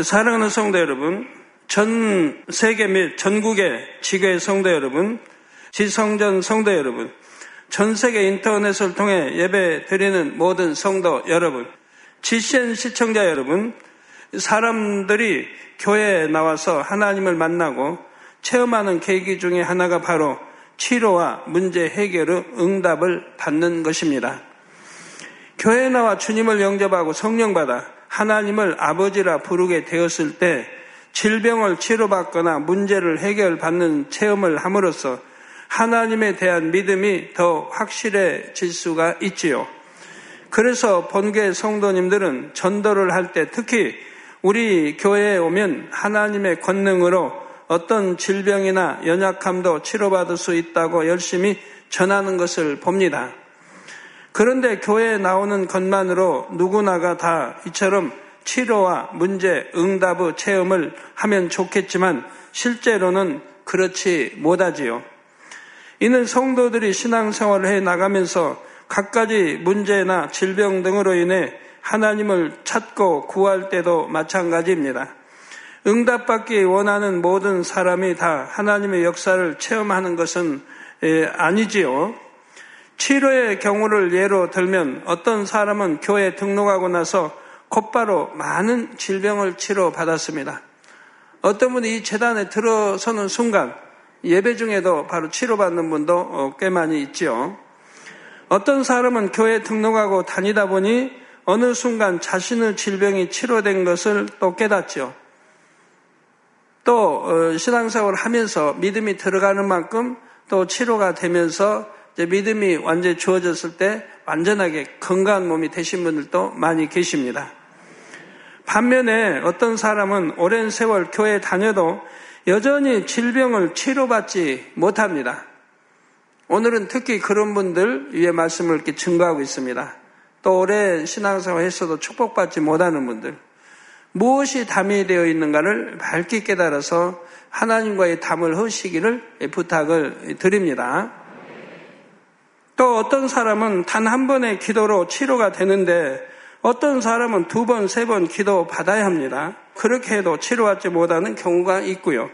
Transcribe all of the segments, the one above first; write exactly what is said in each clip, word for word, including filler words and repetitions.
사랑하는 성도 여러분, 전 세계 및 전국의 지교회 성도 여러분, 지성전 성도 여러분, 전 세계 인터넷을 통해 예배 드리는 모든 성도 여러분, 지씨엔 시청자 여러분, 사람들이 교회에 나와서 하나님을 만나고 체험하는 계기 중에 하나가 바로 치료와 문제 해결의 응답을 받는 것입니다. 교회에 나와 주님을 영접하고 성령받아 하나님을 아버지라 부르게 되었을 때 질병을 치료받거나 문제를 해결받는 체험을 함으로써 하나님에 대한 믿음이 더 확실해질 수가 있지요. 그래서 본교의 성도님들은 전도를 할 때 특히 우리 교회에 오면 하나님의 권능으로 어떤 질병이나 연약함도 치료받을 수 있다고 열심히 전하는 것을 봅니다. 그런데 교회에 나오는 것만으로 누구나가 다 이처럼 치료와 문제, 응답의 체험을 하면 좋겠지만 실제로는 그렇지 못하지요. 이는 성도들이 신앙생활을 해나가면서 갖가지 문제나 질병 등으로 인해 하나님을 찾고 구할 때도 마찬가지입니다. 응답받기 원하는 모든 사람이 다 하나님의 역사를 체험하는 것은 아니지요. 치료의 경우를 예로 들면 어떤 사람은 교회에 등록하고 나서 곧바로 많은 질병을 치료받았습니다. 어떤 분이 이 재단에 들어서는 순간 예배 중에도 바로 치료받는 분도 꽤 많이 있지요. 어떤 사람은 교회에 등록하고 다니다 보니 어느 순간 자신의 질병이 치료된 것을 또 깨닫죠. 또 신앙생활을 하면서 믿음이 들어가는 만큼 또 치료가 되면서 이제 믿음이 완전히 주어졌을 때 완전하게 건강한 몸이 되신 분들도 많이 계십니다. 반면에 어떤 사람은 오랜 세월 교회에 다녀도 여전히 질병을 치료받지 못합니다. 오늘은 특히 그런 분들 위에 말씀을 이렇게 증거하고 있습니다. 또 오랜 신앙생활을 했어도 축복받지 못하는 분들, 무엇이 담이 되어 있는가를 밝게 깨달아서 하나님과의 담을 허시기를 부탁을 드립니다. 또 어떤 사람은 단 한 번의 기도로 치료가 되는데 어떤 사람은 두 번, 세 번 기도 받아야 합니다. 그렇게 해도 치료받지 못하는 경우가 있고요.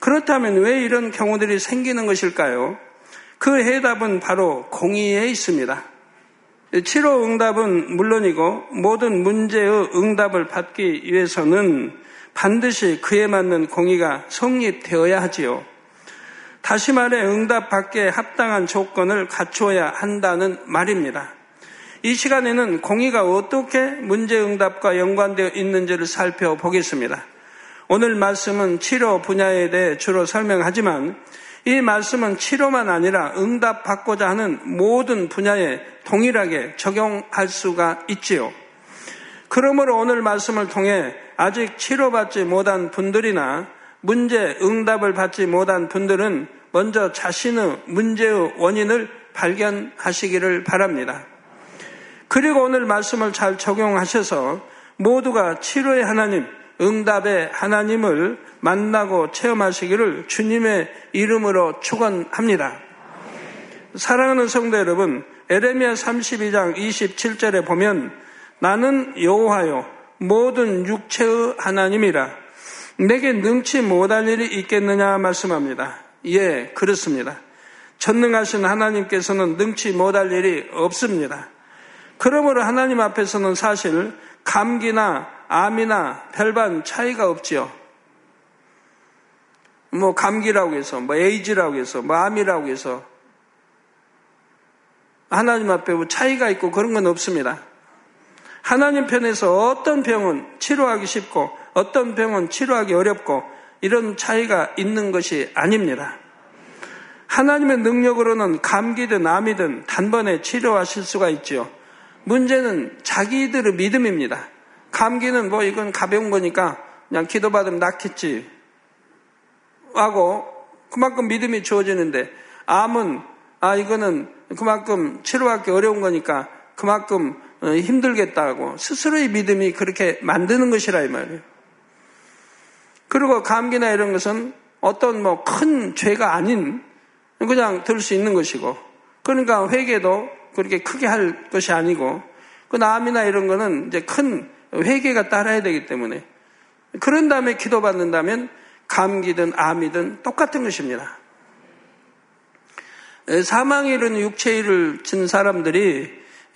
그렇다면 왜 이런 경우들이 생기는 것일까요? 그 해답은 바로 공의에 있습니다. 치료 응답은 물론이고 모든 문제의 응답을 받기 위해서는 반드시 그에 맞는 공의가 성립되어야 하지요. 다시 말해 응답받기에 합당한 조건을 갖추어야 한다는 말입니다. 이 시간에는 공의가 어떻게 문제 응답과 연관되어 있는지를 살펴보겠습니다. 오늘 말씀은 치료 분야에 대해 주로 설명하지만 이 말씀은 치료만 아니라 응답받고자 하는 모든 분야에 동일하게 적용할 수가 있지요. 그러므로 오늘 말씀을 통해 아직 치료받지 못한 분들이나 문제 응답을 받지 못한 분들은 먼저 자신의 문제의 원인을 발견하시기를 바랍니다. 그리고 오늘 말씀을 잘 적용하셔서 모두가 치료의 하나님, 응답의 하나님을 만나고 체험하시기를 주님의 이름으로 축원합니다. 사랑하는 성도 여러분, 에레미야 삼십이 장 이십칠 절에 보면 나는 여호와요 모든 육체의 하나님이라 내게 능치 못할 일이 있겠느냐 말씀합니다. 예, 그렇습니다. 전능하신 하나님께서는 능치 못할 일이 없습니다. 그러므로 하나님 앞에서는 사실 감기나 암이나 별반 차이가 없지요. 뭐 감기라고 해서, 뭐 에이즈라고 해서, 뭐 암이라고 해서 하나님 앞에 뭐 차이가 있고 그런 건 없습니다. 하나님 편에서 어떤 병은 치료하기 쉽고 어떤 병은 치료하기 어렵고 이런 차이가 있는 것이 아닙니다. 하나님의 능력으로는 감기든 암이든 단번에 치료하실 수가 있지요. 문제는 자기들의 믿음입니다. 감기는 뭐 이건 가벼운 거니까 그냥 기도받으면 낫겠지 하고 그만큼 믿음이 주어지는데 암은 아 이거는 그만큼 치료하기 어려운 거니까 그만큼 힘들겠다고 스스로의 믿음이 그렇게 만드는 것이라 이 말이에요. 그리고 감기나 이런 것은 어떤 뭐 큰 죄가 아닌 그냥 들 수 있는 것이고 그러니까 회개도 그렇게 크게 할 것이 아니고 그 암이나 이런 거는 이제 큰 회개가 따라야 되기 때문에 그런 다음에 기도받는다면 감기든 암이든 똑같은 것입니다. 사망에 이르는 육체일을 진 사람들이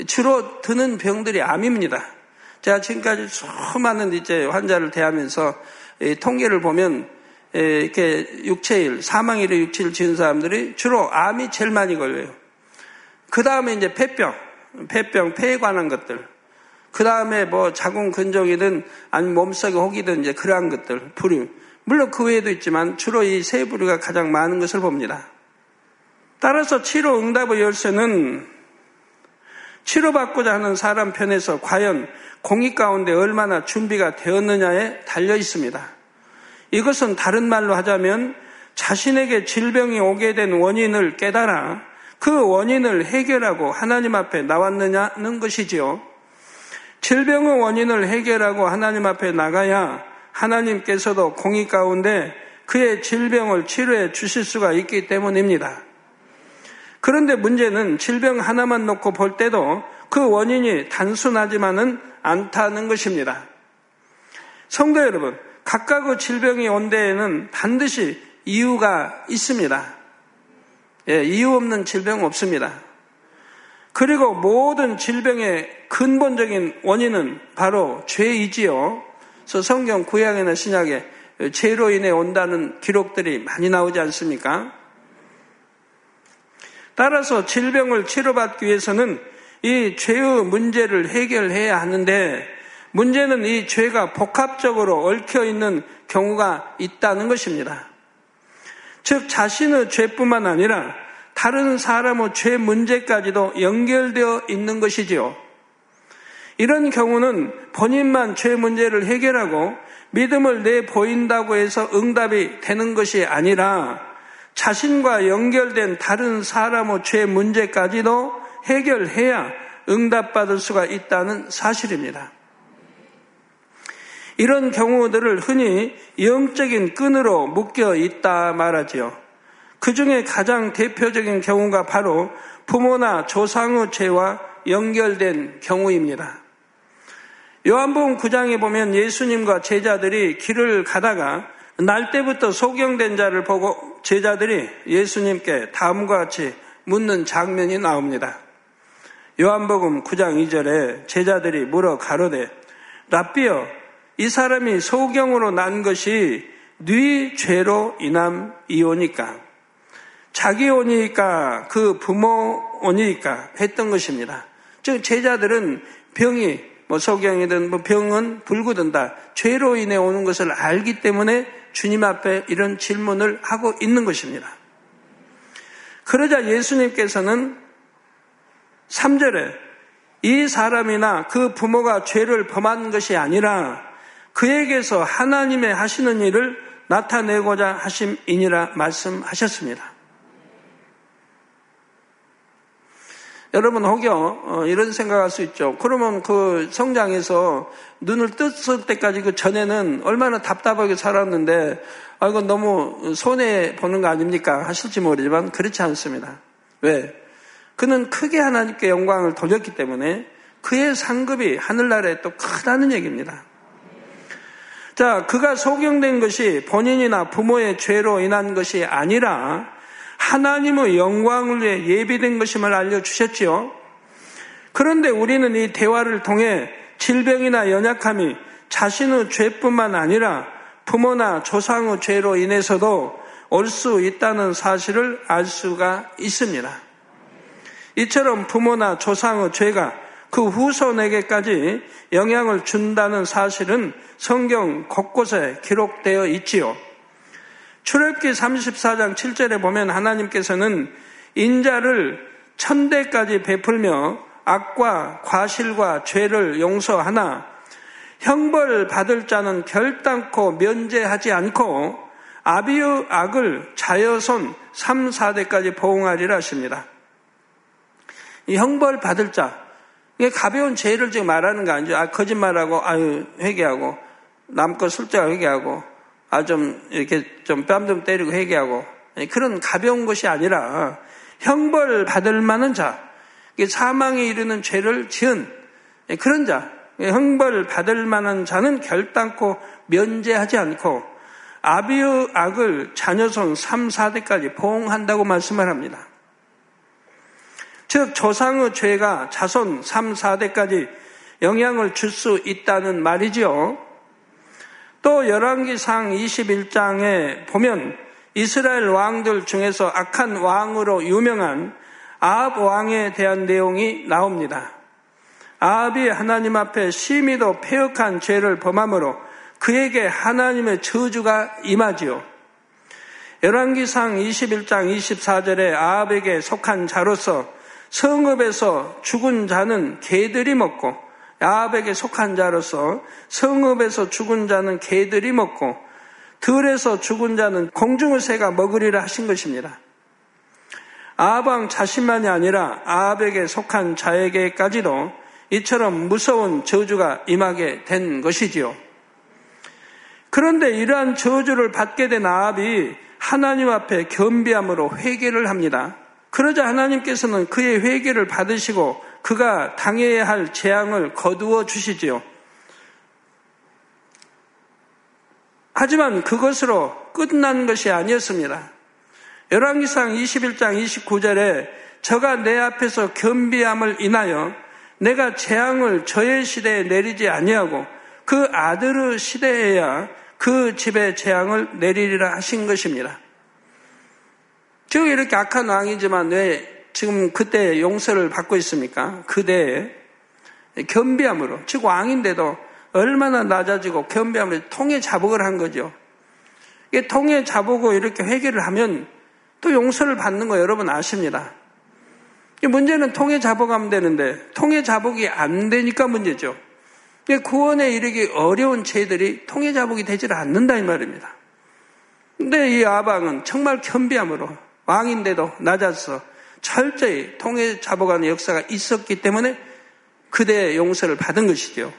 주로 드는 병들이 암입니다. 제가 지금까지 수많은 이제 환자를 대하면서 통계를 보면 이렇게 육체일, 사망일에 육체일 지은 사람들이 주로 암이 제일 많이 걸려요. 그 다음에 이제 폐병, 폐병, 폐에 관한 것들. 그 다음에 뭐 자궁 근종이든 아니면 몸속의 혹이든 이제 그러한 것들, 부류. 물론 그 외에도 있지만 주로 이 세 부류가 가장 많은 것을 봅니다. 따라서 치료 응답의 열쇠는 치료받고자 하는 사람 편에서 과연 공의 가운데 얼마나 준비가 되었느냐에 달려 있습니다. 이것은 다른 말로 하자면 자신에게 질병이 오게 된 원인을 깨달아 그 원인을 해결하고 하나님 앞에 나왔느냐는 것이지요. 질병의 원인을 해결하고 하나님 앞에 나가야 하나님께서도 공의 가운데 그의 질병을 치료해 주실 수가 있기 때문입니다. 그런데 문제는 질병 하나만 놓고 볼 때도 그 원인이 단순하지만은 않다는 것입니다. 성도 여러분, 각각의 질병이 온 데에는 반드시 이유가 있습니다. 예, 이유 없는 질병 없습니다. 그리고 모든 질병의 근본적인 원인은 바로 죄이지요. 그래서 성경 구약이나 신약에 죄로 인해 온다는 기록들이 많이 나오지 않습니까? 따라서 질병을 치료받기 위해서는 이 죄의 문제를 해결해야 하는데, 문제는 이 죄가 복합적으로 얽혀있는 경우가 있다는 것입니다. 즉 자신의 죄뿐만 아니라 다른 사람의 죄 문제까지도 연결되어 있는 것이지요. 이런 경우는 본인만 죄 문제를 해결하고 믿음을 내보인다고 해서 응답이 되는 것이 아니라 자신과 연결된 다른 사람의 죄 문제까지도 해결해야 응답받을 수가 있다는 사실입니다. 이런 경우들을 흔히 영적인 끈으로 묶여 있다 말하지요. 그 중에 가장 대표적인 경우가 바로 부모나 조상의 죄와 연결된 경우입니다. 요한복음 구 장에 보면 예수님과 제자들이 길을 가다가 날때부터 소경된 자를 보고 제자들이 예수님께 다음과 같이 묻는 장면이 나옵니다. 요한복음 구 장 이 절에 제자들이 물어 가로되 랍비여, 이 사람이 소경으로 난 것이 네 죄로 인함이오니까, 자기 오니까 그 부모 오니까 했던 것입니다. 즉 제자들은 병이 뭐 소경이든 뭐 병은 불구든 다 죄로 인해 오는 것을 알기 때문에 주님 앞에 이런 질문을 하고 있는 것입니다. 그러자 예수님께서는 삼 절에 이 사람이나 그 부모가 죄를 범한 것이 아니라 그에게서 하나님의 하시는 일을 나타내고자 하심이니라 말씀하셨습니다. 여러분 혹여 이런 생각할 수 있죠. 그러면 그 성장해서 눈을 떴을 때까지 그 전에는 얼마나 답답하게 살았는데 아 이건 너무 손해보는 거 아닙니까 하실지 모르지만 그렇지 않습니다. 왜? 그는 크게 하나님께 영광을 돌렸기 때문에 그의 상급이 하늘나라에 또 크다는 얘기입니다. 자, 그가 소경된 것이 본인이나 부모의 죄로 인한 것이 아니라 하나님의 영광을 위해 예비된 것임을 알려주셨지요. 그런데 우리는 이 대화를 통해 질병이나 연약함이 자신의 죄뿐만 아니라 부모나 조상의 죄로 인해서도 올 수 있다는 사실을 알 수가 있습니다. 이처럼 부모나 조상의 죄가 그 후손에게까지 영향을 준다는 사실은 성경 곳곳에 기록되어 있지요. 출애굽기 삼십사 장 칠 절에 보면 하나님께서는 인자를 천대까지 베풀며 악과 과실과 죄를 용서하나 형벌 받을 자는 결단코 면제하지 않고 아비의 악을 자여손 삼, 사 대까지 보응하리라 하십니다. 이 형벌 받을 자, 이게 가벼운 죄를 지금 말하는 거 아니죠. 아, 거짓말하고, 아유, 회개하고, 남껏 술자 회개하고, 아, 좀, 이렇게 좀 뺨 좀 때리고 회개하고, 그런 가벼운 것이 아니라 형벌 받을 만한 자, 사망에 이르는 죄를 지은 그런 자, 형벌 받을 만한 자는 결단코 면제하지 않고 아비의 악을 자녀손 삼, 사대까지 봉한다고 말씀을 합니다. 즉 조상의 죄가 자손 삼, 사대까지 영향을 줄 수 있다는 말이지요. 또 열왕기상 이십일 장에 보면 이스라엘 왕들 중에서 악한 왕으로 유명한 아합 왕에 대한 내용이 나옵니다. 아합이 하나님 앞에 심히도 패역한 죄를 범함으로 그에게 하나님의 저주가 임하지요. 열왕기상 이십일 장 이십사 절에 아합에게 속한 자로서 성읍에서 죽은 자는 개들이 먹고 아합에게 속한 자로서 성읍에서 죽은 자는 개들이 먹고 들에서 죽은 자는 공중의 새가 먹으리라 하신 것입니다. 아합 왕 자신만이 아니라 아합에게 속한 자에게까지도 이처럼 무서운 저주가 임하게 된 것이지요. 그런데 이러한 저주를 받게 된 아합이 하나님 앞에 겸비함으로 회개를 합니다. 그러자 하나님께서는 그의 회개를 받으시고 그가 당해야 할 재앙을 거두어 주시지요. 하지만 그것으로 끝난 것이 아니었습니다. 열왕기상 이십일 장 이십구 절에 저가 내 앞에서 겸비함을 인하여 내가 재앙을 저의 시대에 내리지 아니하고 그 아들의 시대에야 그 집에 재앙을 내리리라 하신 것입니다. 즉 이렇게 악한 왕이지만 왜 지금 그때 용서를 받고 있습니까? 그대에 겸비함으로, 즉 왕인데도 얼마나 낮아지고 겸비함으로 통해 자복을 한 거죠. 이게 통해 자보고 이렇게 회개를 하면 또 용서를 받는 거 여러분 아십니다. 문제는 통해 자복하면 되는데 통해 자복이 안 되니까 문제죠. 구원에 이르기 어려운 죄들이 통해 자복이 되질 않는다 이 말입니다. 근데 이 아방은 정말 겸비함으로 왕인데도 낮아서 철저히 통해 자복하는 역사가 있었기 때문에 그대의 용서를 받은 것이죠.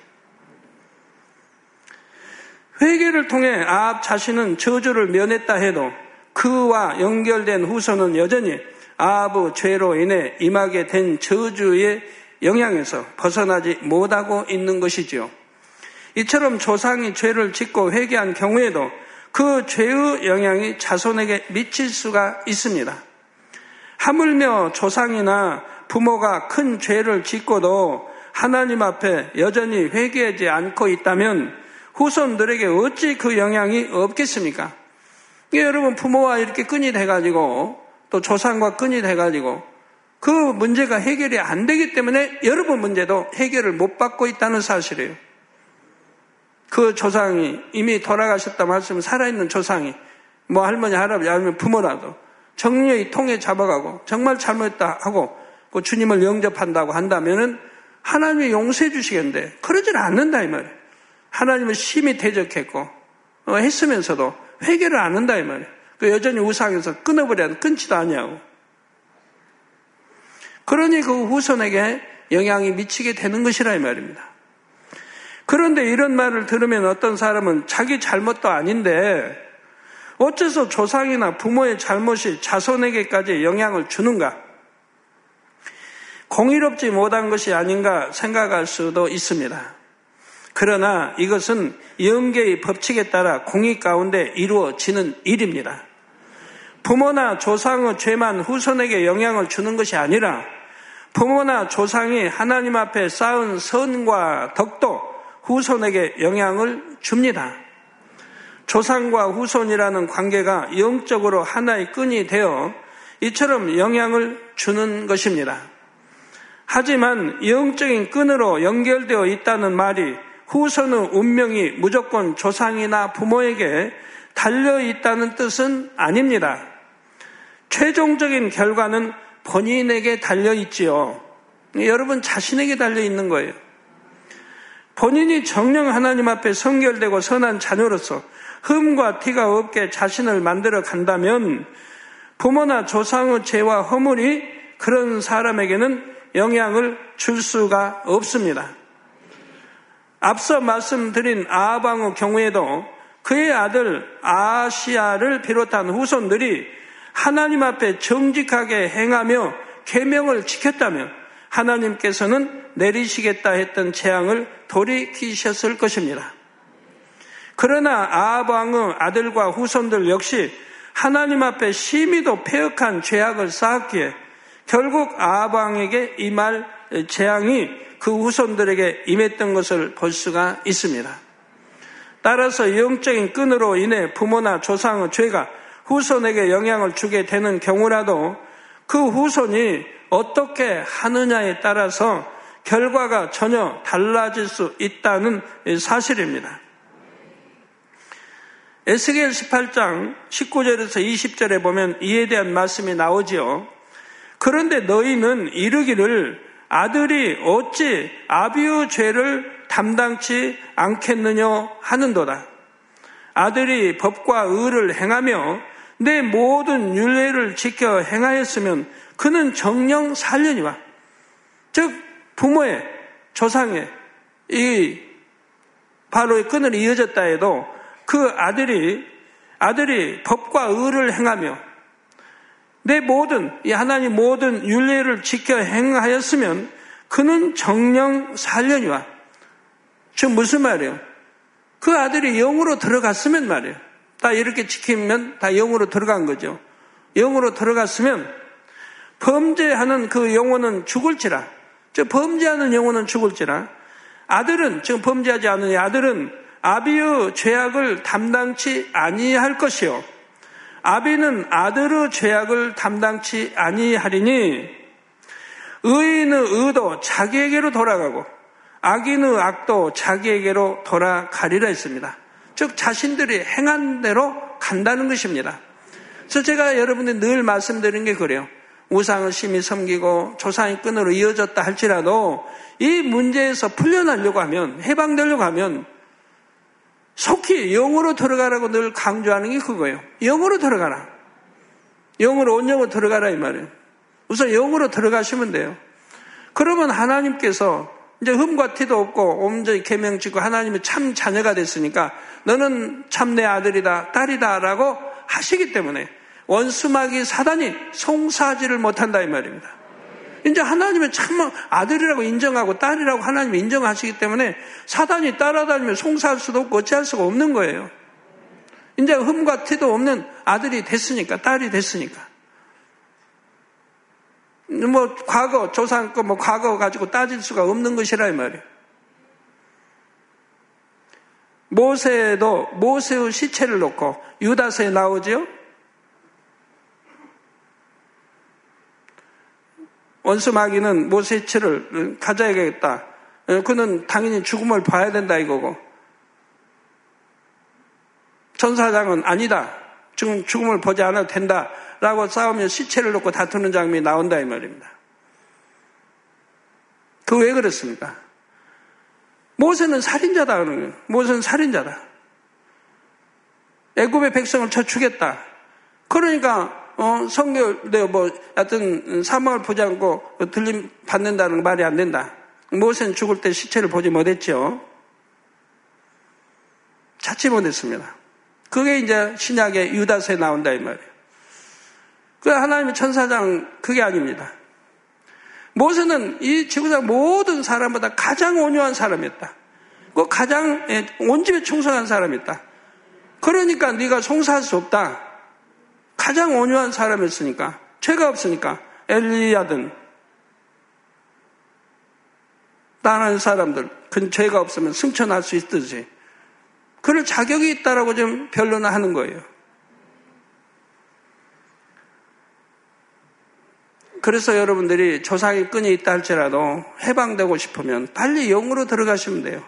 회개를 통해 아합 자신은 저주를 면했다 해도 그와 연결된 후손은 여전히 아합의 죄로 인해 임하게 된 저주의 영향에서 벗어나지 못하고 있는 것이지요. 이처럼 조상이 죄를 짓고 회개한 경우에도 그 죄의 영향이 자손에게 미칠 수가 있습니다. 하물며 조상이나 부모가 큰 죄를 짓고도 하나님 앞에 여전히 회개하지 않고 있다면 후손들에게 어찌 그 영향이 없겠습니까? 이게 여러분 부모와 이렇게 끈이 돼가지고 또 조상과 끈이 돼가지고 그 문제가 해결이 안 되기 때문에 여러분 문제도 해결을 못 받고 있다는 사실이에요. 그 조상이 이미 돌아가셨다 말씀은 살아있는 조상이 뭐 할머니 할아버지 아니면 부모라도 정리의 통에 잡아가고 정말 잘못했다 하고 그 주님을 영접한다고 한다면은 하나님이 용서해 주시겠는데 그러질 않는다 이 말이에요. 하나님은 심히 대적했고 어, 했으면서도 회개를 안 한다 이 말이에요. 그 여전히 우상에서 끊어버려야 끊지도 아니하고 그러니 그 후손에게 영향이 미치게 되는 것이라 이 말입니다. 그런데 이런 말을 들으면 어떤 사람은 자기 잘못도 아닌데 어째서 조상이나 부모의 잘못이 자손에게까지 영향을 주는가? 공의롭지 못한 것이 아닌가 생각할 수도 있습니다. 그러나 이것은 영계의 법칙에 따라 공의 가운데 이루어지는 일입니다. 부모나 조상의 죄만 후손에게 영향을 주는 것이 아니라 부모나 조상이 하나님 앞에 쌓은 선과 덕도 후손에게 영향을 줍니다. 조상과 후손이라는 관계가 영적으로 하나의 끈이 되어 이처럼 영향을 주는 것입니다. 하지만 영적인 끈으로 연결되어 있다는 말이 후손의 운명이 무조건 조상이나 부모에게 달려있다는 뜻은 아닙니다. 최종적인 결과는 본인에게 달려있지요. 여러분 자신에게 달려있는 거예요. 본인이 정녕 하나님 앞에 성결되고 선한 자녀로서 흠과 티가 없게 자신을 만들어 간다면 부모나 조상의 죄와 허물이 그런 사람에게는 영향을 줄 수가 없습니다. 앞서 말씀드린 아합 왕의 경우에도 그의 아들 아하시야를 비롯한 후손들이 하나님 앞에 정직하게 행하며 계명을 지켰다면 하나님께서는 내리시겠다 했던 재앙을 돌이키셨을 것입니다. 그러나 아합 왕의 아들과 후손들 역시 하나님 앞에 심히도 패역한 죄악을 쌓았기에 결국 아합 왕에게 임할 재앙이 그 후손들에게 임했던 것을 볼 수가 있습니다. 따라서 영적인 끈으로 인해 부모나 조상의 죄가 후손에게 영향을 주게 되는 경우라도 그 후손이 어떻게 하느냐에 따라서 결과가 전혀 달라질 수 있다는 사실입니다. 에스겔 십팔 장 십구 절에서 이십 절에 보면 이에 대한 말씀이 나오지요. 그런데 너희는 이르기를 아들이 어찌 아비의 죄를 담당치 않겠느냐 하는도다. 아들이 법과 의를 행하며 내 모든 율례를 지켜 행하였으면 그는 정령 살려니와. 즉 부모의 조상의 이 바로의 끈을 이어졌다 해도 그 아들이 아들이 법과 의를 행하며 내 모든 이 하나님 모든 율례를 지켜 행하였으면 그는 정령 살려니와. 즉 무슨 말이에요? 그 아들이 영으로 들어갔으면 말이에요. 다 이렇게 지키면 다 영으로 들어간 거죠. 영으로 들어갔으면 범죄하는 그 영혼은 죽을지라. 즉 범죄하는 영혼은 죽을지라. 아들은 지금 범죄하지 않은 이 아들은 아비의 죄악을 담당치 아니할 것이요. 아비는 아들의 죄악을 담당치 아니하리니 의인의 의도 자기에게로 돌아가고 악인의 악도 자기에게로 돌아가리라 했습니다. 즉 자신들이 행한 대로 간다는 것입니다. 그래서 제가 여러분들 늘 말씀드린 게 그래요. 우상을 심히 섬기고 조상의 끈으로 이어졌다 할지라도 이 문제에서 풀려나려고 하면 해방되려고 하면 속히 영으로 들어가라고 늘 강조하는 게 그거예요. 영으로 들어가라. 영으로 온영으로 들어가라 이 말이에요. 우선 영으로 들어가시면 돼요. 그러면 하나님께서 이제 흠과 티도 없고 온전히 계명 짓고 하나님의 참 자녀가 됐으니까 너는 참 내 아들이다 딸이다라고 하시기 때문에 원수마귀 사단이 송사지를 못한다 이 말입니다. 이제 하나님의 참 아들이라고 인정하고 딸이라고 하나님이 인정하시기 때문에 사단이 따라다니면 송사할 수도 없고 어찌할 수가 없는 거예요. 이제 흠과 티도 없는 아들이 됐으니까 딸이 됐으니까 뭐 과거 조상 거 뭐 과거 가지고 따질 수가 없는 것이라 이 말이에요. 모세도 모세의 시체를 놓고 유다서에 나오지요. 원수 마귀는 모세의 시체를 가져야겠다. 그는 당연히 죽음을 봐야 된다 이거고. 천사장은 아니다. 지금 죽음을 보지 않아도 된다. 라고 싸우며 시체를 놓고 다투는 장면이 나온다 이 말입니다. 그 왜 그렇습니까? 모세는 살인자다 하는 거예요. 모세는 살인자다. 애굽의 백성을 쳐 죽였다. 그러니까 어, 성결, 뭐, 하여튼, 사망을 보지 않고 들림 받는다는 거 말이 안 된다. 모세는 죽을 때 시체를 보지 못했죠. 찾지 못했습니다. 그게 이제 신약의 유다서에 나온다, 이 말이에요. 그 하나님의 천사장, 그게 아닙니다. 모세는 이 지구상 모든 사람보다 가장 온유한 사람이었다. 그 가장 온 집에 충성한 사람이었다. 그러니까 네가 송사할 수 없다. 가장 온유한 사람이었으니까 죄가 없으니까 엘리야든 다른 사람들 그 죄가 없으면 승천할 수 있듯이 그럴 자격이 있다라고 좀 변론을 하는 거예요. 그래서 여러분들이 조상의 끈이 있다 할지라도 해방되고 싶으면 빨리 영으로 들어가시면 돼요.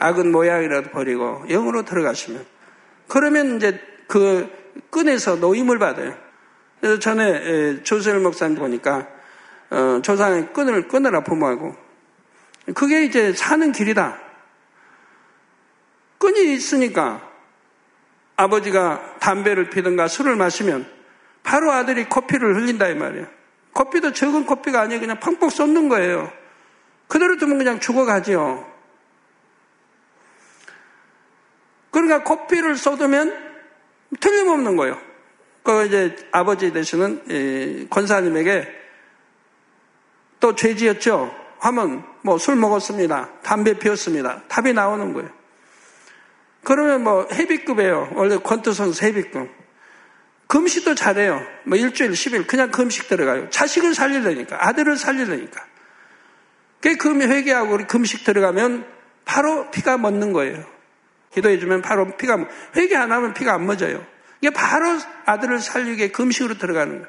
악은 모양이라도 버리고 영으로 들어가시면 그러면 이제 그 끈에서 노임을 받아요. 그래서 전에 조세일 목사님 보니까 어, 조상의 끈을 끊으라 부모하고 그게 이제 사는 길이다. 끈이 있으니까 아버지가 담배를 피든가 술을 마시면 바로 아들이 커피를 흘린다 이 말이에요. 커피도 적은 커피가 아니에요. 그냥 펑펑 쏟는 거예요. 그대로 두면 그냥 죽어가지요. 그러니까 커피를 쏟으면 틀림없는 거예요. 그 이제 아버지 되시는 권사님에게 또 죄 지었죠? 하면 뭐 술 먹었습니다. 담배 피웠습니다. 답이 나오는 거예요. 그러면 뭐 헤비급이에요. 원래 권투 선수 헤비급. 금식도 잘해요. 뭐 일주일, 십일 그냥 금식 들어가요. 자식을 살리려니까, 아들을 살리려니까. 그 금이 회개하고 우리 금식 들어가면 바로 피가 멎는 거예요. 기도해주면 바로 피가 멎. 회개 안 하면 피가 안 멎어요. 이게 바로 아들을 살리게 금식으로 들어가는 거예요.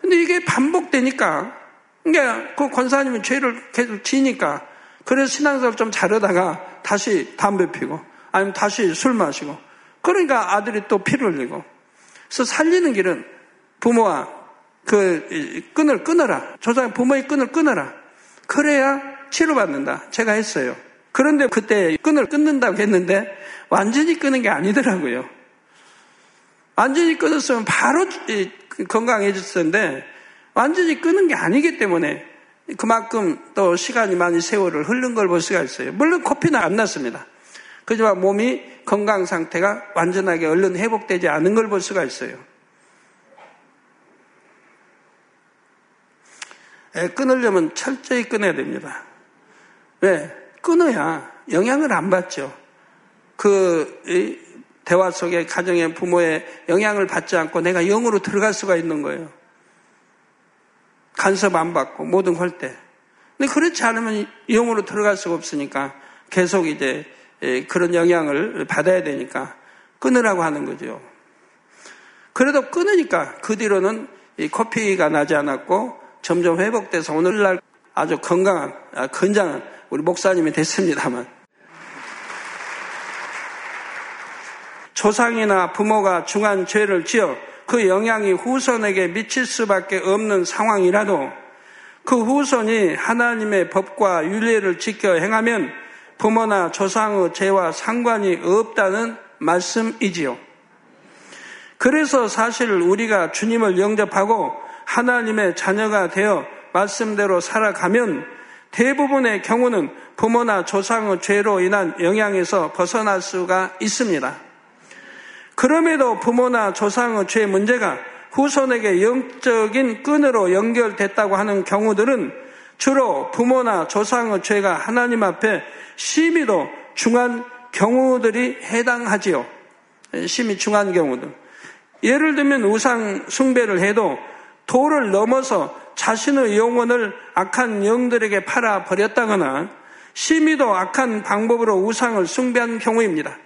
근데 이게 반복되니까, 그러니까 그 권사님은 죄를 계속 지니까, 그래서 신앙생활 좀 자르다가 다시 담배 피고, 아니면 다시 술 마시고, 그러니까 아들이 또 피를 흘리고. 그래서 살리는 길은 부모와 그 끈을 끊어라. 조상 부모의 끈을 끊어라. 그래야 치료받는다. 제가 했어요. 그런데 그때 끈을 끊는다고 했는데 완전히 끊은 게 아니더라고요. 완전히 끊었으면 바로 건강해졌을 텐데 완전히 끊은 게 아니기 때문에 그만큼 또 시간이 많이 세월을 흐른 걸 볼 수가 있어요. 물론 코피는 안 났습니다. 그지만 몸이 건강 상태가 완전하게 얼른 회복되지 않은 걸 볼 수가 있어요. 에, 끊으려면 철저히 끊어야 됩니다. 왜? 끊어야 영향을 안 받죠. 그 이, 대화 속에 가정의 부모의 영향을 받지 않고 내가 영으로 들어갈 수가 있는 거예요. 간섭 안 받고 모든 걸 때. 근데 그렇지 않으면 영으로 들어갈 수가 없으니까 계속 이제 그런 영향을 받아야 되니까 끊으라고 하는 거죠. 그래도 끊으니까 그 뒤로는 이 커피가 나지 않았고 점점 회복돼서 오늘날 아주 건강한, 아, 건장한 우리 목사님이 됐습니다만. 조상이나 부모가 중한 죄를 지어 그 영향이 후손에게 미칠 수밖에 없는 상황이라도 그 후손이 하나님의 법과 윤례를 지켜 행하면 부모나 조상의 죄와 상관이 없다는 말씀이지요. 그래서 사실 우리가 주님을 영접하고 하나님의 자녀가 되어 말씀대로 살아가면 대부분의 경우는 부모나 조상의 죄로 인한 영향에서 벗어날 수가 있습니다. 그럼에도 부모나 조상의 죄 문제가 후손에게 영적인 끈으로 연결됐다고 하는 경우들은 주로 부모나 조상의 죄가 하나님 앞에 심히도 중한 경우들이 해당하지요. 심히 중한 경우들. 예를 들면 우상 숭배를 해도 도를 넘어서 자신의 영혼을 악한 영들에게 팔아버렸다거나 심히도 악한 방법으로 우상을 숭배한 경우입니다.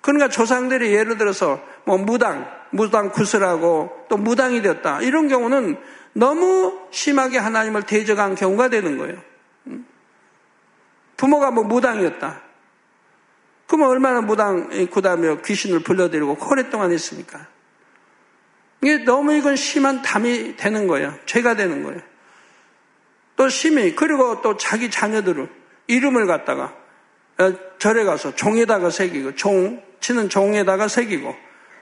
그러니까 조상들이 예를 들어서 뭐 무당, 무당 구슬하고 또 무당이 되었다. 이런 경우는 너무 심하게 하나님을 대적한 경우가 되는 거예요. 부모가 뭐 무당이었다. 그러면 얼마나 무당 구다며 귀신을 불러들이고 오랫동안 했습니까? 이게 너무 이건 심한 담이 되는 거예요. 죄가 되는 거예요. 또 심히, 그리고 또 자기 자녀들을 이름을 갖다가 절에 가서 종에다가 새기고, 종, 치는 종에다가 새기고,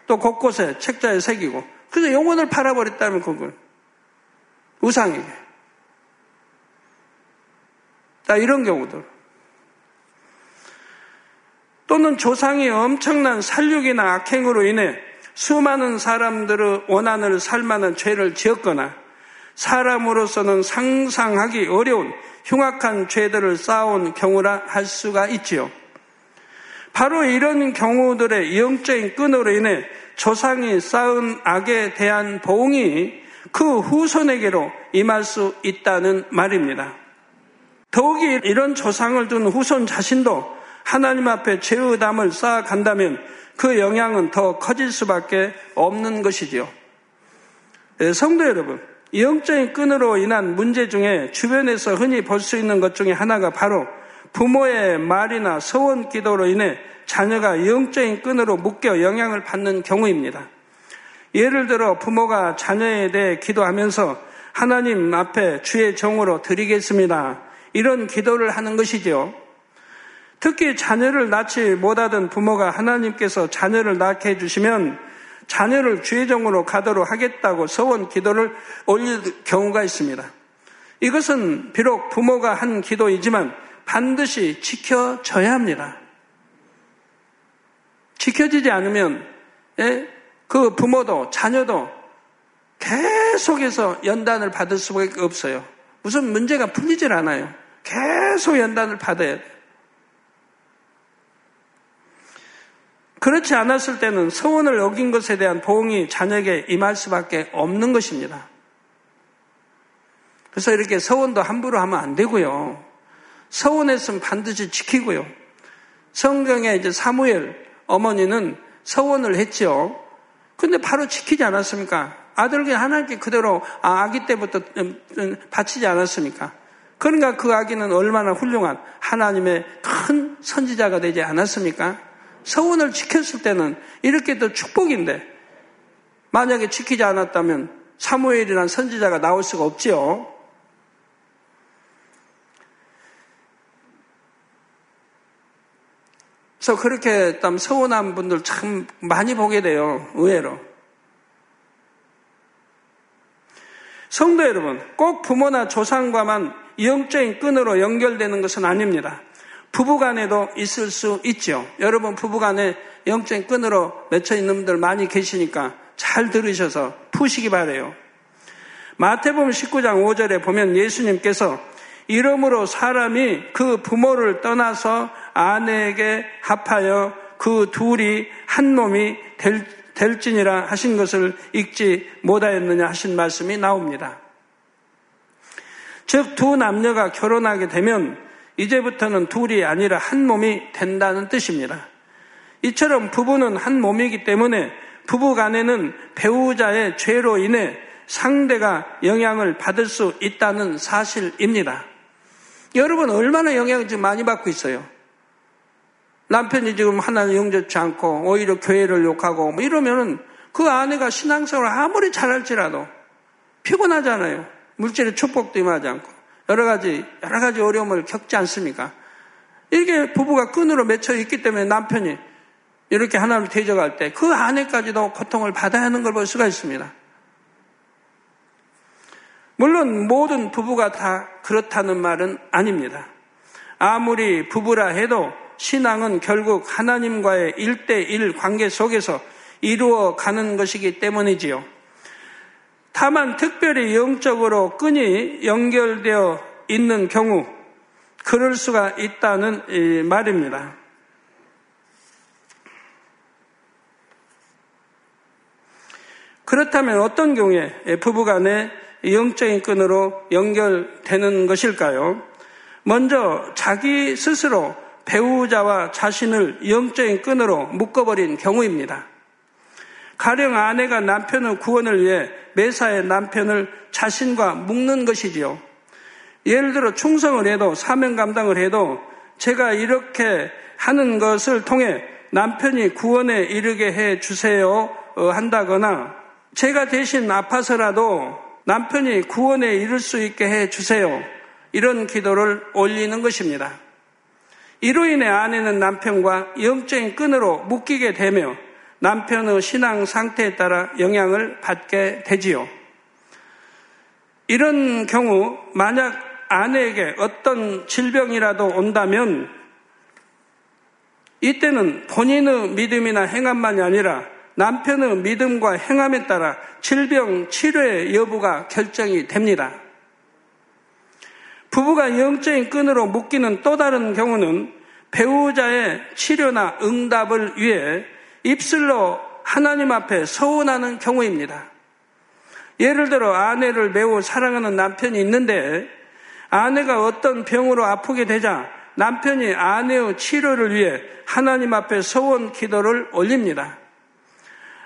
또 곳곳에 책자에 새기고, 그래서 영혼을 팔아버렸다면 그걸. 우상에게. 다 이런 경우들. 또는 조상이 엄청난 살육이나 악행으로 인해 수많은 사람들의 원한을 살만한 죄를 지었거나 사람으로서는 상상하기 어려운 흉악한 죄들을 쌓아온 경우라 할 수가 있지요. 바로 이런 경우들의 영적인 끈으로 인해 조상이 쌓은 악에 대한 보응이 그 후손에게로 임할 수 있다는 말입니다. 더욱이 이런 조상을 둔 후손 자신도 하나님 앞에 죄의 담을 쌓아간다면 그 영향은 더 커질 수밖에 없는 것이지요. 성도 여러분, 영적인 끈으로 인한 문제 중에 주변에서 흔히 볼 수 있는 것 중에 하나가 바로 부모의 말이나 서원 기도로 인해 자녀가 영적인 끈으로 묶여 영향을 받는 경우입니다. 예를 들어 부모가 자녀에 대해 기도하면서 하나님 앞에 주의 정으로 드리겠습니다. 이런 기도를 하는 것이지요. 특히 자녀를 낳지 못하던 부모가 하나님께서 자녀를 낳게 해주시면 자녀를 주의 정으로 가도록 하겠다고 서원 기도를 올릴 경우가 있습니다. 이것은 비록 부모가 한 기도이지만 반드시 지켜져야 합니다. 지켜지지 않으면 그 부모도 자녀도 계속해서 연단을 받을 수밖에 없어요. 무슨 문제가 풀리질 않아요. 계속 연단을 받아야 돼요. 그렇지 않았을 때는 서원을 어긴 것에 대한 보응이 자녀에게 임할 수밖에 없는 것입니다. 그래서 이렇게 서원도 함부로 하면 안 되고요. 서원했으면 반드시 지키고요. 성경에 이제 사무엘 어머니는 서원을 했죠. 근데 바로 지키지 않았습니까? 아들에게 하나님께 그대로 아기 때부터 바치지 않았습니까? 그러니까 그 아기는 얼마나 훌륭한 하나님의 큰 선지자가 되지 않았습니까? 서원을 지켰을 때는 이렇게 더 축복인데 만약에 지키지 않았다면 사무엘이라는 선지자가 나올 수가 없지요. 그래서 그렇게 서운한 분들 참 많이 보게 돼요. 의외로. 성도 여러분, 꼭 부모나 조상과만 영적인 끈으로 연결되는 것은 아닙니다. 부부간에도 있을 수 있죠. 여러분 부부간에 영적인 끈으로 맺혀있는 분들 많이 계시니까 잘 들으셔서 푸시기 바래요. 마태복음 십구 장 오 절에 보면 예수님께서 이러므로 사람이 그 부모를 떠나서 아내에게 합하여 그 둘이 한 몸이 될, 될지니라 하신 것을 읽지 못하였느냐 하신 말씀이 나옵니다. 즉 두 남녀가 결혼하게 되면 이제부터는 둘이 아니라 한 몸이 된다는 뜻입니다. 이처럼 부부는 한 몸이기 때문에 부부간에는 배우자의 죄로 인해 상대가 영향을 받을 수 있다는 사실입니다. 여러분 얼마나 영향을 지금 많이 받고 있어요. 남편이 지금 하나님 용접치 않고 오히려 교회를 욕하고 뭐 이러면은 그 아내가 신앙생활을 아무리 잘할지라도 피곤하잖아요. 물질의 축복도 임하지 않고 여러 가지 여러 가지 어려움을 겪지 않습니까? 이렇게 부부가 끈으로 맺혀 있기 때문에 남편이 이렇게 하나님을 대적할 때 그 아내까지도 고통을 받아야 하는 걸 볼 수가 있습니다. 물론 모든 부부가 다 그렇다는 말은 아닙니다. 아무리 부부라 해도 신앙은 결국 하나님과의 일대일 관계 속에서 이루어가는 것이기 때문이지요. 다만 특별히 영적으로 끈이 연결되어 있는 경우 그럴 수가 있다는 말입니다. 그렇다면 어떤 경우에 부부간의 영적인 끈으로 연결되는 것일까요? 먼저 자기 스스로 배우자와 자신을 영적인 끈으로 묶어버린 경우입니다. 가령 아내가 남편의 구원을 위해 매사에 남편을 자신과 묶는 것이지요. 예를 들어 충성을 해도 사명 감당을 해도 제가 이렇게 하는 것을 통해 남편이 구원에 이르게 해 주세요 한다거나 제가 대신 아파서라도 남편이 구원에 이를 수 있게 해 주세요. 이런 기도를 올리는 것입니다. 이로 인해 아내는 남편과 영적인 끈으로 묶이게 되며 남편의 신앙 상태에 따라 영향을 받게 되지요. 이런 경우 만약 아내에게 어떤 질병이라도 온다면 이때는 본인의 믿음이나 행함만이 아니라 남편의 믿음과 행함에 따라 질병 치료의 여부가 결정이 됩니다. 부부가 영적인 끈으로 묶이는 또 다른 경우는 배우자의 치료나 응답을 위해 입술로 하나님 앞에 서원하는 경우입니다. 예를 들어 아내를 매우 사랑하는 남편이 있는데 아내가 어떤 병으로 아프게 되자 남편이 아내의 치료를 위해 하나님 앞에 서원 기도를 올립니다.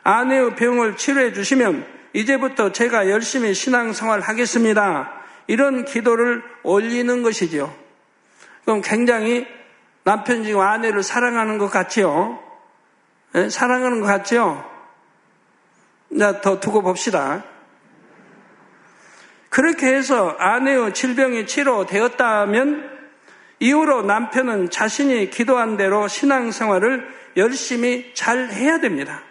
아내의 병을 치료해 주시면 이제부터 제가 열심히 신앙생활 하겠습니다. 이런 기도를 올리는 것이죠. 그럼 굉장히 남편이 지금 아내를 사랑하는 것 같지요? 네? 사랑하는 것 같지요? 자, 더 두고 봅시다. 그렇게 해서 아내의 질병이 치료되었다면 이후로 남편은 자신이 기도한 대로 신앙생활을 열심히 잘 해야 됩니다.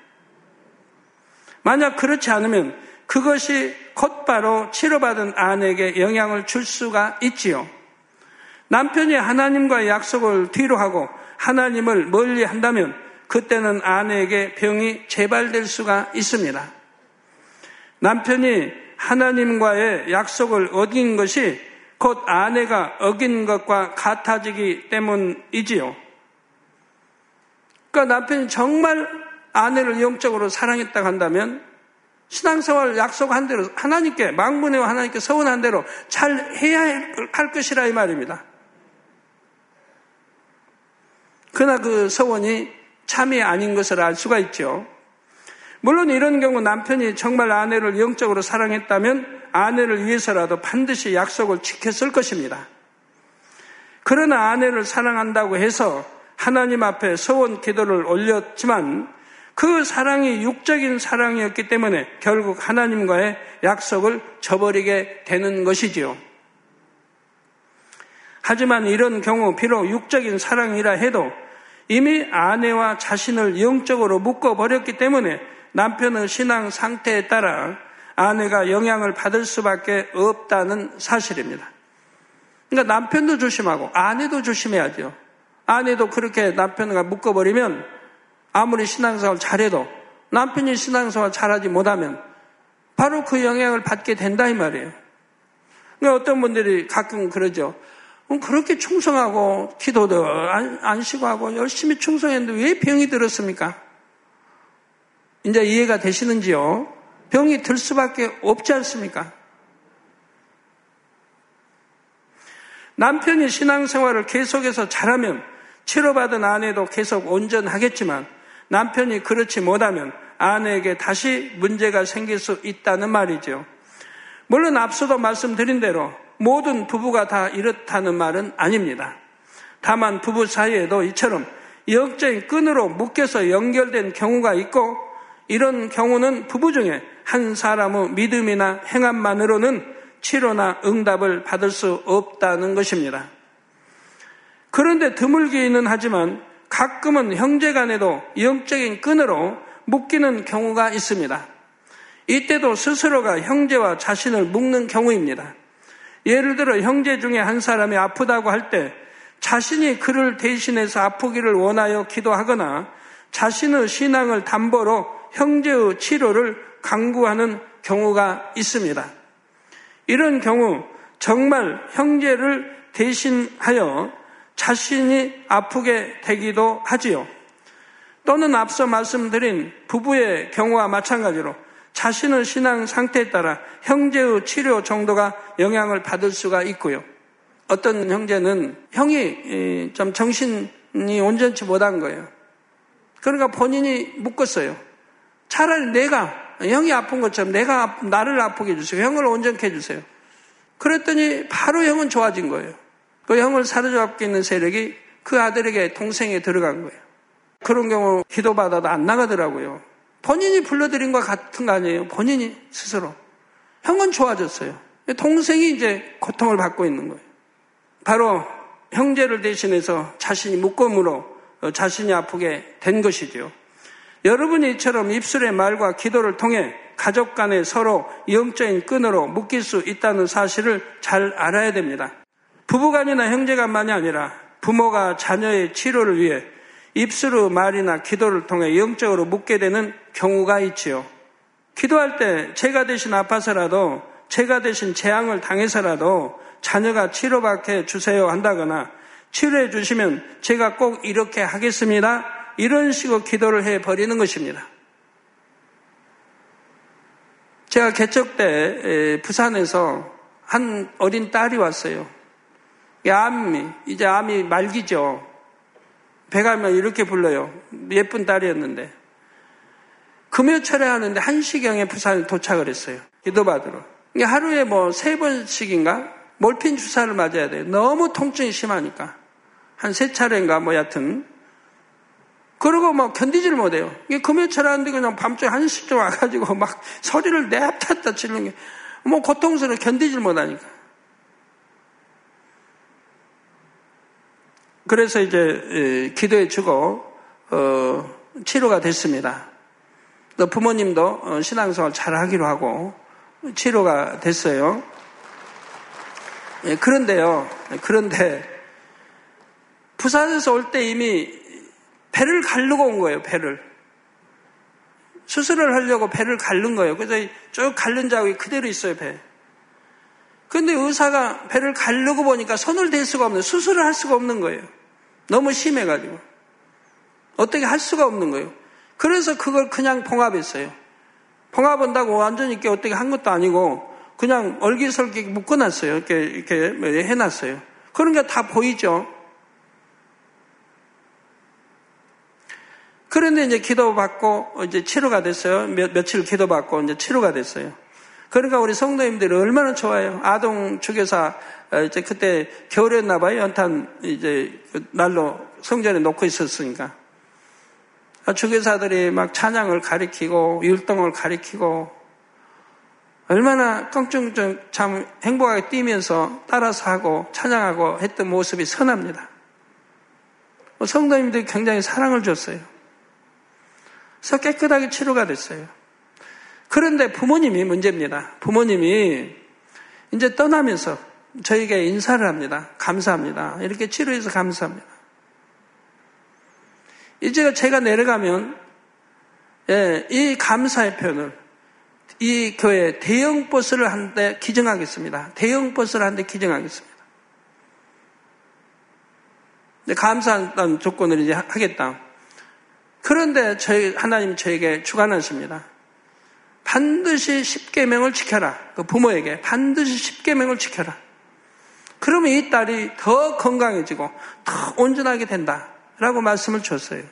만약 그렇지 않으면 그것이 곧바로 치료받은 아내에게 영향을 줄 수가 있지요. 남편이 하나님과의 약속을 뒤로하고 하나님을 멀리한다면 그때는 아내에게 병이 재발될 수가 있습니다. 남편이 하나님과의 약속을 어긴 것이 곧 아내가 어긴 것과 같아지기 때문이지요. 그러니까 남편이 정말 아내를 영적으로 사랑했다고 한다면 신앙생활 약속한 대로 하나님께 망분해와 하나님께 서운한 대로 잘 해야 할 것이라 이 말입니다. 그러나 그 서원이 참이 아닌 것을 알 수가 있죠. 물론 이런 경우 남편이 정말 아내를 영적으로 사랑했다면 아내를 위해서라도 반드시 약속을 지켰을 것입니다. 그러나 아내를 사랑한다고 해서 하나님 앞에 서원 기도를 올렸지만 그 사랑이 육적인 사랑이었기 때문에 결국 하나님과의 약속을 저버리게 되는 것이지요. 하지만 이런 경우 비록 육적인 사랑이라 해도 이미 아내와 자신을 영적으로 묶어버렸기 때문에 남편의 신앙 상태에 따라 아내가 영향을 받을 수밖에 없다는 사실입니다. 그러니까 남편도 조심하고 아내도 조심해야 돼요. 아내도 그렇게 남편과 묶어버리면 아무리 신앙생활 잘해도 남편이 신앙생활 잘하지 못하면 바로 그 영향을 받게 된다 이 말이에요. 그러니까 어떤 분들이 가끔 그러죠. 그렇게 충성하고 기도도 안, 안 쉬고 하고 열심히 충성했는데 왜 병이 들었습니까? 이제 이해가 되시는지요? 병이 들 수밖에 없지 않습니까? 남편이 신앙생활을 계속해서 잘하면 치료받은 아내도 계속 온전하겠지만 남편이 그렇지 못하면 아내에게 다시 문제가 생길 수 있다는 말이죠. 물론 앞서도 말씀드린 대로 모든 부부가 다 이렇다는 말은 아닙니다. 다만 부부 사이에도 이처럼 영적인 끈으로 묶여서 연결된 경우가 있고 이런 경우는 부부 중에 한 사람의 믿음이나 행함만으로는 치료나 응답을 받을 수 없다는 것입니다. 그런데 드물기는 하지만 가끔은 형제 간에도 영적인 끈으로 묶이는 경우가 있습니다. 이때도 스스로가 형제와 자신을 묶는 경우입니다. 예를 들어 형제 중에 한 사람이 아프다고 할 때 자신이 그를 대신해서 아프기를 원하여 기도하거나 자신의 신앙을 담보로 형제의 치료를 강구하는 경우가 있습니다. 이런 경우 정말 형제를 대신하여 자신이 아프게 되기도 하지요. 또는 앞서 말씀드린 부부의 경우와 마찬가지로 자신의 신앙 상태에 따라 형제의 치료 정도가 영향을 받을 수가 있고요. 어떤 형제는 형이 좀 정신이 온전치 못한 거예요. 그러니까 본인이 묶었어요. 차라리 내가 형이 아픈 것처럼 내가 나를 아프게 해주세요. 형을 온전케 해주세요. 그랬더니 바로 형은 좋아진 거예요. 그 형을 사로잡고 있는 세력이 그 아들에게 동생에 들어간 거예요. 그런 경우 기도받아도 안 나가더라고요. 본인이 불러들인 것 같은 거 아니에요. 본인이 스스로. 형은 좋아졌어요. 동생이 이제 고통을 받고 있는 거예요. 바로 형제를 대신해서 자신이 묶음으로 자신이 아프게 된 것이죠. 여러분이 이처럼 입술의 말과 기도를 통해 가족 간에 서로 영적인 끈으로 묶일 수 있다는 사실을 잘 알아야 됩니다. 부부간이나 형제간만이 아니라 부모가 자녀의 치료를 위해 입술의 말이나 기도를 통해 영적으로 묶게 되는 경우가 있지요. 기도할 때 제가 대신 아파서라도 제가 대신 재앙을 당해서라도 자녀가 치료받게 주세요 한다거나 치료해 주시면 제가 꼭 이렇게 하겠습니다. 이런 식으로 기도를 해버리는 것입니다. 제가 개척 때 부산에서 한 어린 딸이 왔어요. 암이, 이제 암이 말기죠. 배가면 이렇게 불러요. 예쁜 딸이었는데. 금요철에 하는데 한 시경에 부산에 도착을 했어요. 기도받으러. 하루에 뭐 세 번씩인가? 몰핀 주사를 맞아야 돼요. 너무 통증이 심하니까. 한 세 차례인가 뭐 여튼. 그러고 뭐 견디질 못해요. 금요철에 하는데 그냥 밤중에 한 시쯤 와가지고 막 소리를 내뱉었다 치는 게. 뭐 고통스러워 견디질 못하니까. 그래서 이제 기도해 주고 어, 치료가 됐습니다. 또 부모님도 신앙생활 잘하기로 하고 치료가 됐어요. 예, 그런데요. 그런데 부산에서 올 때 이미 배를 가르고 온 거예요. 배를. 수술을 하려고 배를 갈른 거예요. 그래서 쭉 갈른 자국이 그대로 있어요, 배. 근데 의사가 배를 갈르고 보니까 손을 댈 수가 없는, 수술을 할 수가 없는 거예요. 너무 심해가지고. 어떻게 할 수가 없는 거예요. 그래서 그걸 그냥 봉합했어요. 봉합한다고 완전히 이렇게 어떻게 한 것도 아니고, 그냥 얼기설기 묶어놨어요. 이렇게, 이렇게 해놨어요. 그러니까 다 보이죠? 그런데 이제 기도받고, 이제 치료가 됐어요. 며, 며칠 기도받고, 이제 치료가 됐어요. 그러니까 우리 성도님들이 얼마나 좋아요. 아동 주교사, 이제 그때 겨울이었나봐요. 연탄, 이제, 날로 성전에 놓고 있었으니까. 주교사들이 막 찬양을 가리키고, 율동을 가리키고, 얼마나 껑충충 참 행복하게 뛰면서 따라서 하고, 찬양하고 했던 모습이 선합니다. 성도님들이 굉장히 사랑을 줬어요. 그래서 깨끗하게 치료가 됐어요. 그런데 부모님이 문제입니다. 부모님이 이제 떠나면서 저에게 인사를 합니다. 감사합니다. 이렇게 치료해서 감사합니다. 이제 제가 내려가면, 예, 이 감사의 표현을 이 교회 대형 버스를 한 대 기증하겠습니다. 대형 버스를 한 대 기증하겠습니다. 감사한 조건을 이제 하겠다. 그런데 저희 하나님 저에게 주관하십니다. 반드시 십계명을 지켜라. 그 부모에게 반드시 십계명을 지켜라. 그러면 이 딸이 더 건강해지고 더 온전하게 된다. 라고 말씀을 줬어요.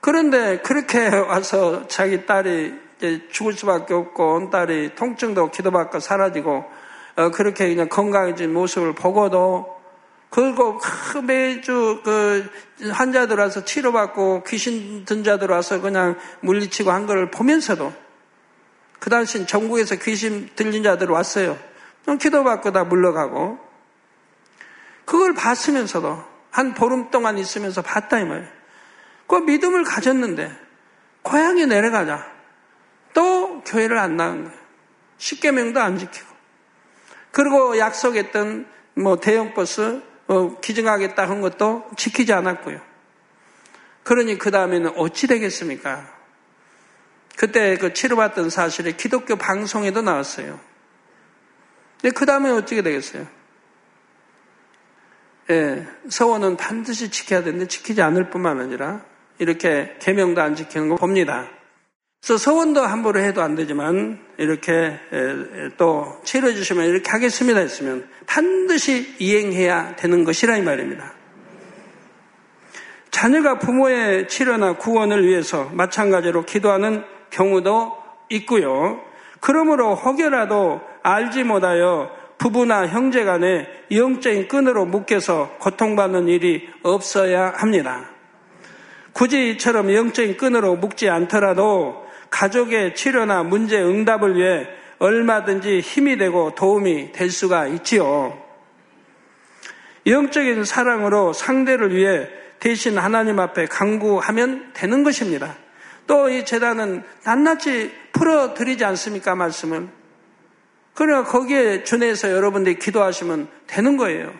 그런데 그렇게 와서 자기 딸이 이제 죽을 수밖에 없고 온 딸이 통증도 기도받고 사라지고 어 그렇게 그냥 건강해진 모습을 보고도 그리고 매주 그 환자들 와서 치료받고 귀신 든 자들 와서 그냥 물리치고 한 걸 보면서도 그 당시 전국에서 귀신 들린 자들 왔어요. 좀 기도받고 다 물러가고 그걸 봤으면서도 한 보름 동안 있으면서 봤다 이 말이에요. 그 믿음을 가졌는데 고향에 내려가자 또 교회를 안 나간 거예요. 십계명도 안 지키고 그리고 약속했던 뭐 대형 버스 어, 기증하겠다 한 것도 지키지 않았고요. 그러니 그 다음에는 어찌 되겠습니까? 그때 그 치료받던 사실이 기독교 방송에도 나왔어요. 근데 그 다음에 어찌게 되겠어요? 예, 서원은 반드시 지켜야 되는데 지키지 않을 뿐만 아니라 이렇게 계명도 안 지키는 거 봅니다. 그래서 서원도 함부로 해도 안 되지만 이렇게 또 치료해 주시면 이렇게 하겠습니다 했으면 반드시 이행해야 되는 것이라 이 말입니다. 자녀가 부모의 치료나 구원을 위해서 마찬가지로 기도하는 경우도 있고요. 그러므로 혹여라도 알지 못하여 부부나 형제 간에 영적인 끈으로 묶여서 고통받는 일이 없어야 합니다. 굳이 이처럼 영적인 끈으로 묶지 않더라도 가족의 치료나 문제 응답을 위해 얼마든지 힘이 되고 도움이 될 수가 있지요. 영적인 사랑으로 상대를 위해 대신 하나님 앞에 간구하면 되는 것입니다. 또 이 제단은 낱낱이 풀어드리지 않습니까? 말씀을. 그러니까 거기에 준해서 여러분들이 기도하시면 되는 거예요.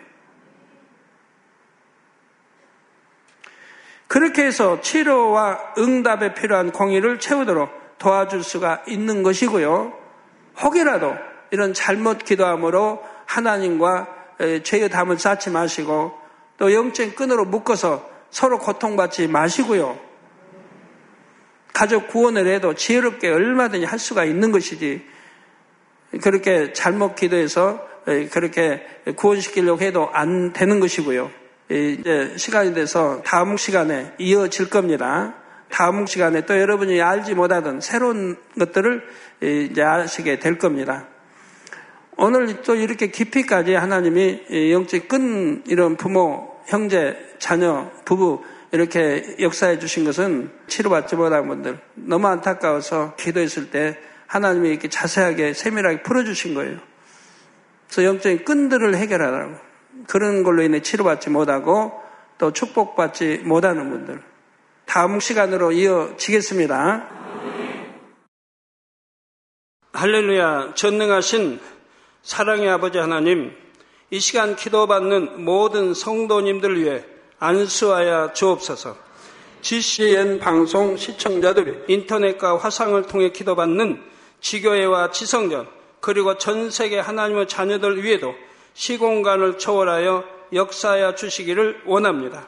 그렇게 해서 치료와 응답에 필요한 공의를 채우도록 도와줄 수가 있는 것이고요. 혹이라도 이런 잘못 기도함으로 하나님과 죄의 담을 쌓지 마시고 또 영적인 끈으로 묶어서 서로 고통받지 마시고요. 가족 구원을 해도 지혜롭게 얼마든지 할 수가 있는 것이지 그렇게 잘못 기도해서 그렇게 구원시키려고 해도 안 되는 것이고요. 이제 시간이 돼서 다음 시간에 이어질 겁니다. 다음 시간에 또 여러분이 알지 못하던 새로운 것들을 이제 아시게 될 겁니다. 오늘 또 이렇게 깊이까지 하나님이 영적 끈 이런 부모, 형제, 자녀, 부부 이렇게 역사해 주신 것은 치료받지 못한 분들 너무 안타까워서 기도했을 때 하나님이 이렇게 자세하게 세밀하게 풀어주신 거예요. 그래서 영적인 끈들을 해결하라고. 그런 걸로 인해 치료받지 못하고 또 축복받지 못하는 분들. 다음 시간으로 이어지겠습니다. 할렐루야. 전능하신 사랑의 아버지 하나님, 이 시간 기도받는 모든 성도님들 위해 안수하여 주옵소서. 지씨엔 방송 시청자들이 인터넷과 화상을 통해 기도받는 지교회와 지성전 그리고 전세계 하나님의 자녀들 위에도 시공간을 초월하여 역사하여 주시기를 원합니다.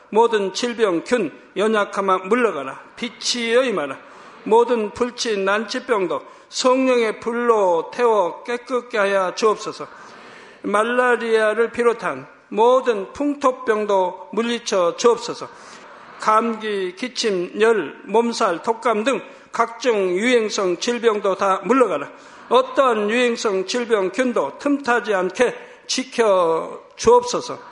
모든 질병 균 연약함아 물러가라. 빛이여 임하라. 모든 불치 난치병도 성령의 불로 태워 깨끗게 하여 주옵소서. 말라리아를 비롯한 모든 풍토병도 물리쳐 주옵소서. 감기, 기침, 열, 몸살, 독감 등 각종 유행성 질병도 다 물러가라. 어떠한 유행성 질병균도 틈타지 않게 지켜 주옵소서.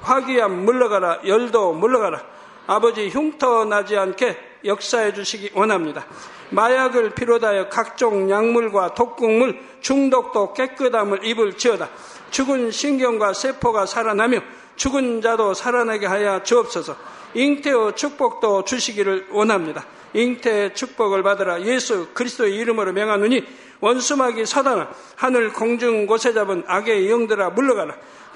화기암 물러가라. 열도 물러가라. 아버지 흉터 나지 않게 역사해 주시기 원합니다. 마약을 비롯하여 각종 약물과 독극물 중독도 깨끗함을 입을지어다. 죽은 신경과 세포가 살아나며 죽은 자도 살아나게 하여 주옵소서. 잉태의 축복도 주시기를 원합니다. 잉태의 축복을 받으라. 예수 그리스도의 이름으로 명하노니 원수마귀 사단아 하늘 공중 곳에 잡은 악의 영들아 물러가라.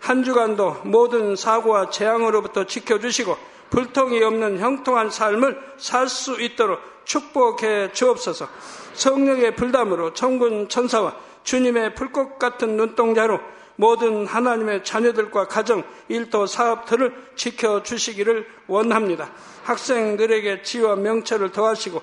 한 주간도 모든 사고와 재앙으로부터 지켜주시고 불통이 없는 형통한 삶을 살 수 있도록 축복해 주옵소서. 성령의 불담으로 천군 천사와 주님의 불꽃 같은 눈동자로 모든 하나님의 자녀들과 가정, 일터, 사업들을 지켜주시기를 원합니다. 학생들에게 지혜와 명철을 더하시고